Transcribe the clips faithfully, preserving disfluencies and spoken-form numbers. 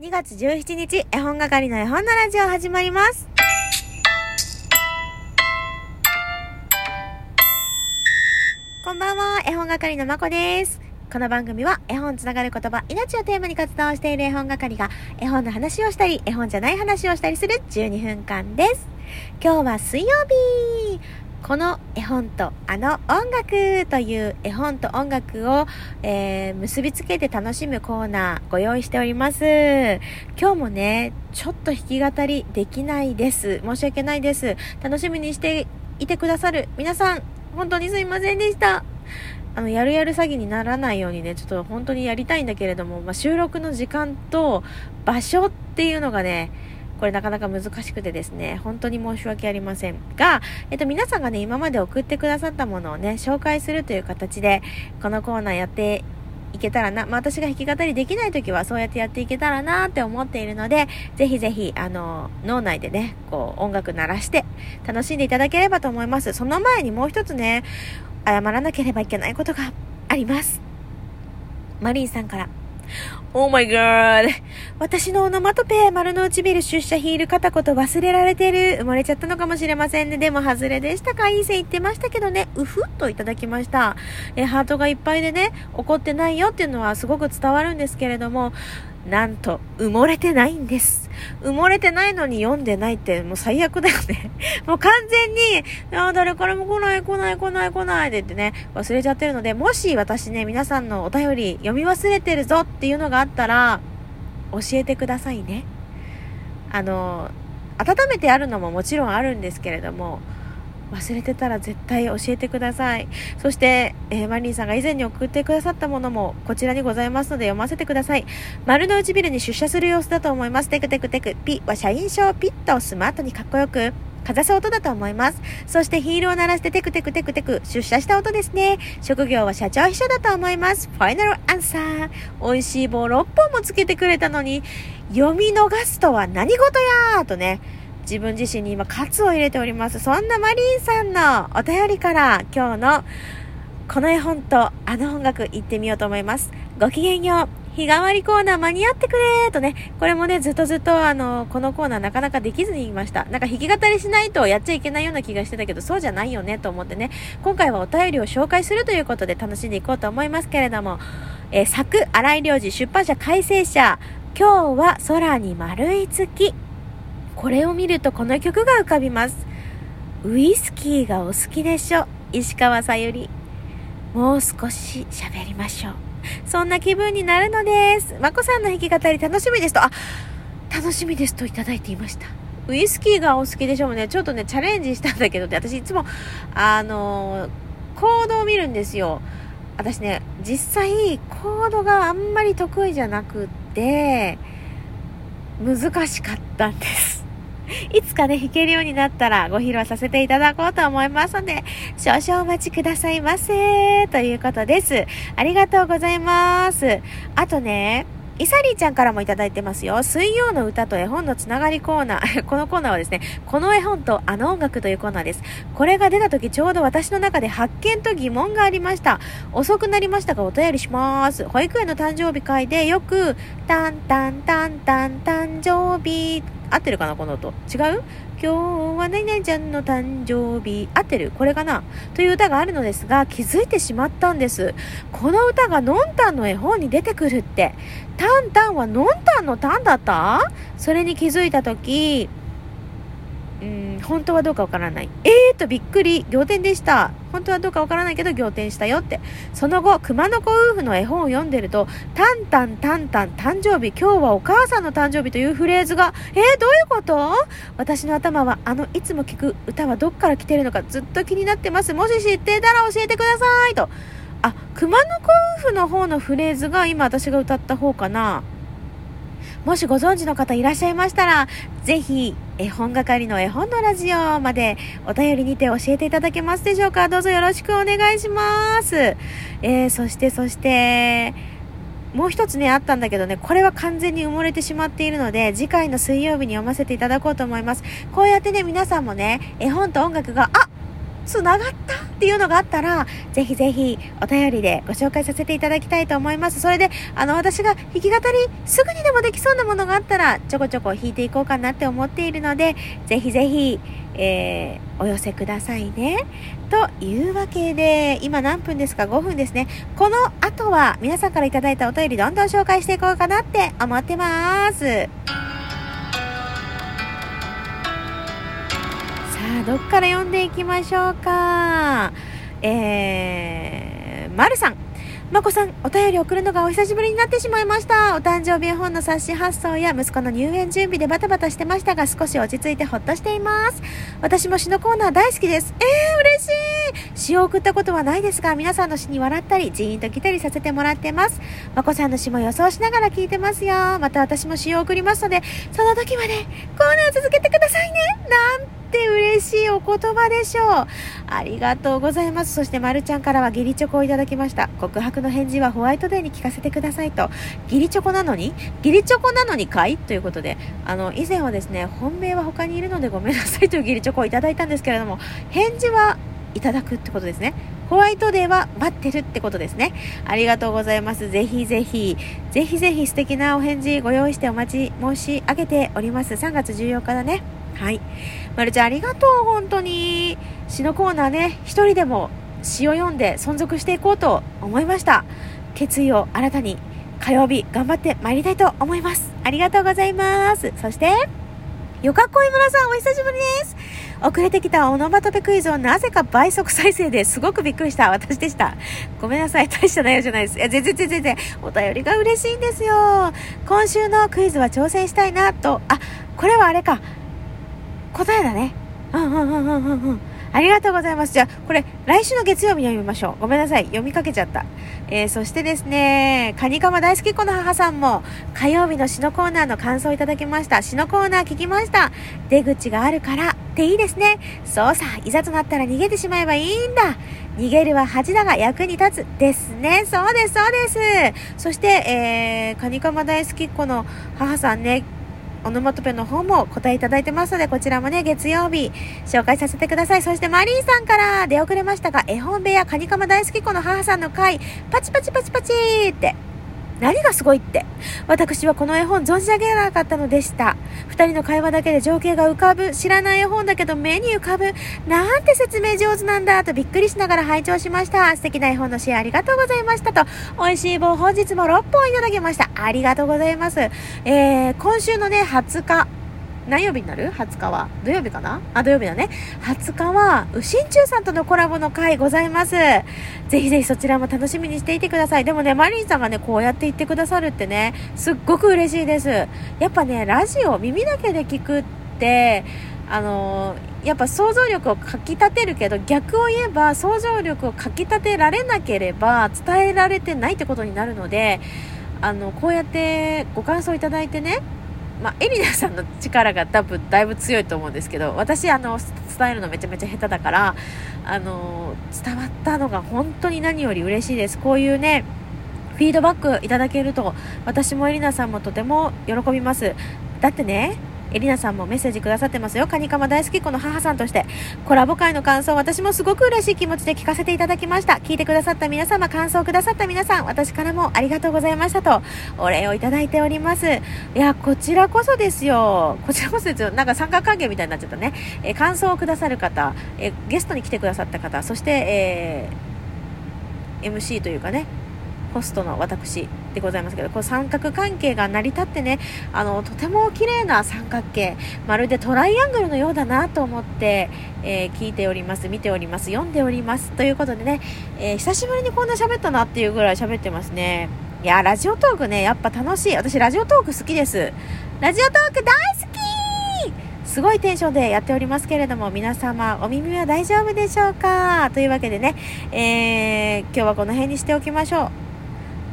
にがつじゅうしちにち、絵本係の絵本のラジオ始まります。こんばんは、絵本係のまこです。この番組は絵本つながる言葉、命をテーマに活動している絵本係が絵本の話をしたり、絵本じゃない話をしたりするじゅうにふんかんです。今日は水曜日。この絵本とあの音楽という絵本と音楽を、えー、結びつけて楽しむコーナーご用意しております。今日もね、ちょっと弾き語りできないです。申し訳ないです。楽しみにしていてくださる皆さん、本当にすいませんでした。あのやるやる詐欺にならないようにね、ちょっと本当にやりたいんだけれども、まあ、収録の時間と場所っていうのがね、これなかなか難しくてですね、本当に申し訳ありませんが、えっと、皆さんがね、今まで送ってくださったものをね、紹介するという形でこのコーナーやっていけたらな、まあ、私が弾き語りできないときはそうやってやっていけたらなって思っているので、ぜひぜひあの脳内でね、こう音楽鳴らして楽しんでいただければと思います。その前にもう一つね、謝らなければいけないことがあります。マリーさんから、Oh my god、 私のオノマトペ、丸の内ビル出社ヒール片言忘れられてる、埋もれちゃったのかもしれませんね。でも外れでしたか、いい線いってましたけどね、うふっといただきました。えハートがいっぱいでね、怒ってないよっていうのはすごく伝わるんですけれども、なんと埋もれてないんです。埋もれてないのに読んでないって、もう最悪だよね。もう完全に、あ、誰からも来ない来ない来ない来ないでってね、忘れちゃってるので、もし私ね、皆さんのお便り読み忘れてるぞっていうのがあったら教えてくださいね。あの温めてあるのももちろんあるんですけれども、忘れてたら絶対教えてください。そして、えー、マリーさんが以前に送ってくださったものもこちらにございますので、読ませてください。丸の内ビルに出社する様子だと思います。テクテクテク、ピは社員証をピッとスマートにかっこよくかざす音だと思います。そしてヒールを鳴らしてテクテクテクテク、出社した音ですね。職業は社長秘書だと思います。ファイナルアンサー。美味しい棒ろっぽんもつけてくれたのに読み逃すとは何事やーとね、自分自身に今カツを入れております。そんなマリンさんのお便りから今日のこの絵本とあの音楽行ってみようと思います。ごきげんよう、日替わりコーナー間に合ってくれとね、これもねずっとずっとあのこのコーナーなかなかできずにいました。なんか弾き語りしないとやっちゃいけないような気がしてたけど、そうじゃないよねと思ってね、今回はお便りを紹介するということで楽しんでいこうと思いますけれども、えー、作新井良二、出版社改正社、今日は空に丸い月。これを見るとこの曲が浮かびます。ウイスキーがお好きでしょ、石川さゆり。もう少し喋りましょう、そんな気分になるのです。まこさんの弾き語り楽しみですと、あ、楽しみですといただいていました。ウイスキーがお好きでしょもね、ちょっとねチャレンジしたんだけど、私いつもあのー、コードを見るんですよ。私ね、実際コードがあんまり得意じゃなくて難しかったんです。いつかね、弾けるようになったらご披露させていただこうと思いますので、少々お待ちくださいませということです。ありがとうございます。あとね、イサリーちゃんからもいただいてますよ。水曜の歌と絵本のつながりコーナー。このコーナーはですね、この絵本とあの音楽というコーナーです。これが出た時、ちょうど私の中で発見と疑問がありました。遅くなりましたがお便りします。保育園の誕生日会でよくタンタンタンタン誕生日、合ってるかなこの音、違う、今日は何々ちゃんの誕生日、合ってる、これかなという歌があるのですが、気づいてしまったんです。この歌がのんたんの絵本に出てくるって。タンタンはのんたんのタンだった。それに気づいた時、うーん、本当はどうかわからない、えーとびっくり、仰天でした。本当はどうかわからないけど仰天したよって。その後熊の子夫婦の絵本を読んでると、タンタンタンタン誕生日、今日はお母さんの誕生日というフレーズが、えー、どういうこと。私の頭はあのいつも聞く歌はどっから来てるのかずっと気になってます。もし知ってたら教えてくださいと。あ、熊の子夫婦の方のフレーズが今私が歌った方かな。もしご存知の方いらっしゃいましたら、ぜひ絵本係の絵本のラジオまでお便りにて教えていただけますでしょうか。どうぞよろしくお願いします。えー、そしてそしてもう一つねあったんだけどね、これは完全に埋もれてしまっているので、次回の水曜日に読ませていただこうと思います。こうやってね、皆さんもね、絵本と音楽が、あ、つながったっていうのがあったら、ぜひぜひお便りでご紹介させていただきたいと思います。それであの私が弾き語りすぐにでもできそうなものがあったらちょこちょこ弾いていこうかなって思っているので、ぜひぜひ、えー、お寄せくださいね。というわけで今何分ですか？ごふんですね。この後は皆さんからいただいたお便りどんどん紹介していこうかなって思ってます。どっから読んでいきましょうか。えー、まるさん、まこさん、お便り送るのがお久しぶりになってしまいました。お誕生日本の冊子発送や息子の入園準備でバタバタしてましたが、少し落ち着いてほっとしています。私も詩のコーナー大好きです。えー嬉しい。詩を送ったことはないですが、皆さんの詩に笑ったりジーンと来たりさせてもらってます。まこさんの詩も予想しながら聞いてますよ。また私も詩を送りますので、その時までコーナー続けてくださいね。なんって嬉しいお言葉でしょう。ありがとうございます。そしてまるちゃんからはギリチョコをいただきました。告白の返事はホワイトデーに聞かせてくださいと。ギリチョコなのにギリチョコなのにかいということで、あの以前はですね、本命は他にいるのでごめんなさいというギリチョコをいただいたんですけれども、返事はいただくってことですね。ホワイトデーは待ってるってことですね。ありがとうございます。ぜひぜひぜひぜひ素敵なお返事ご用意してお待ち申し上げております。さんがつじゅうよっかだね。はい、まるちゃんありがとう。本当に詩のコーナーね、一人でも詩を読んで存続していこうと思いました。決意を新たに火曜日頑張ってまいりたいと思います。ありがとうございます。そしてよかこいむらさん、お久しぶりです。遅れてきたオノマトペクイズをなぜか倍速再生ですごくびっくりした私でした。ごめんなさい、大した内容じゃないです。いや全然全然全然お便りが嬉しいんですよ。今週のクイズは挑戦したいなと。あ、これはあれか、答えだね。うんうんうんうんうんうん。ありがとうございます。じゃあこれ来週の月曜日に読みましょう。ごめんなさい、読みかけちゃった。えー、そしてですね、カニカマ大好きっ子の母さんも火曜日の詩のコーナーの感想をいただきました。詩のコーナー聞きました。出口があるからっていいですね。そうさ、いざとなったら逃げてしまえばいいんだ。逃げるは恥だが役に立つですね。そうですそうです。そして、えー、カニカマ大好きっ子の母さんね、オノマトペの方も答えいただいてますので、こちらもね月曜日紹介させてください。そしてマリーさんから出遅れましたが、絵本部屋カニカマ大好き子の母さんの回パチパチパチパチって、何がすごいって、私はこの絵本存じ上げなかったのでした。ふたりの会話だけで情景が浮かぶ、知らない絵本だけど目に浮かぶ、なんて説明上手なんだとびっくりしながら拝聴しました。素敵な絵本のシェアありがとうございましたと。おいしい棒本日もろっぽんいただきました。ありがとうございます。えー、今週のねはつか、何曜日になる？ はつか 日は土曜日かなあ、土曜日だね。はつかはうしんちゅうさんとのコラボの回ございます。ぜひぜひそちらも楽しみにしていてください。でもね、マリンさんがねこうやって言ってくださるってね、すっごく嬉しいです。やっぱねラジオ耳だけで聞くってあのー、やっぱ想像力をかき立てるけど、逆を言えば想像力をかき立てられなければ伝えられてないってことになるので、あのこうやってご感想いただいてね、まあ、エリナさんの力が多分だいぶ強いと思うんですけど、私あの伝えるのめちゃめちゃ下手だからあの伝わったのが本当に何より嬉しいです。こういうねフィードバックいただけると私もエリナさんもとても喜びます。だってねエリナさんもメッセージくださってますよ。カニカマ大好きこの母さんとしてコラボ会の感想、私もすごく嬉しい気持ちで聞かせていただきました。聞いてくださった皆様、感想をくださった皆さん、私からもありがとうございましたとお礼をいただいております。いやこちらこそですよ、こちらこそですよ。なんか三角関係みたいになっちゃったね。え感想をくださる方、えゲストに来てくださった方、そして、えー、エムシー というかねホストの私でございますけど、こう三角関係が成り立ってね、あのとても綺麗な三角形、まるでトライアングルのようだなと思って、えー、聞いております、見ております、読んでおりますということでね、えー、久しぶりにこんな喋ったなっていうぐらい喋ってますね。いやラジオトークねやっぱ楽しい。私ラジオトーク好きです。ラジオトーク大好き。すごいテンションでやっておりますけれども、皆様お耳は大丈夫でしょうか？というわけでね、えー、今日はこの辺にしておきましょう。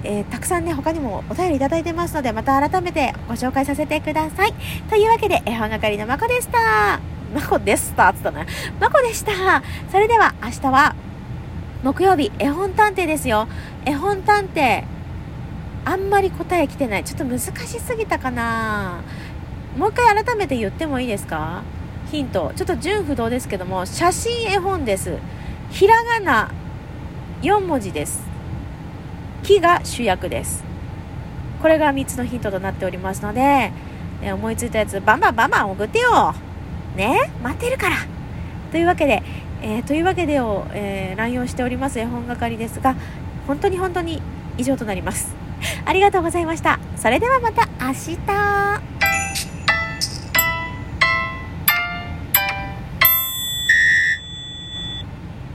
えー、たくさんね他にもお便りいただいてますので、また改めてご紹介させてください。というわけで絵本係のまこでした。まこでしたって言ったね。まこでした。それでは明日は木曜日絵本探偵ですよ。絵本探偵あんまり答え来てない、ちょっと難しすぎたかな。もう一回改めて言ってもいいですか？ヒントちょっと純不動ですけども、写真絵本です。ひらがなよんもじです。きが主役です。これがみっつのヒントとなっておりますので、ね、思いついたやつバンバンバンバン送ってよね、待ってるからというわけで、えー、というわけでを、えー、乱用しております絵本係ですが、本当に本当に以上となります。ありがとうございました。それではまた明日。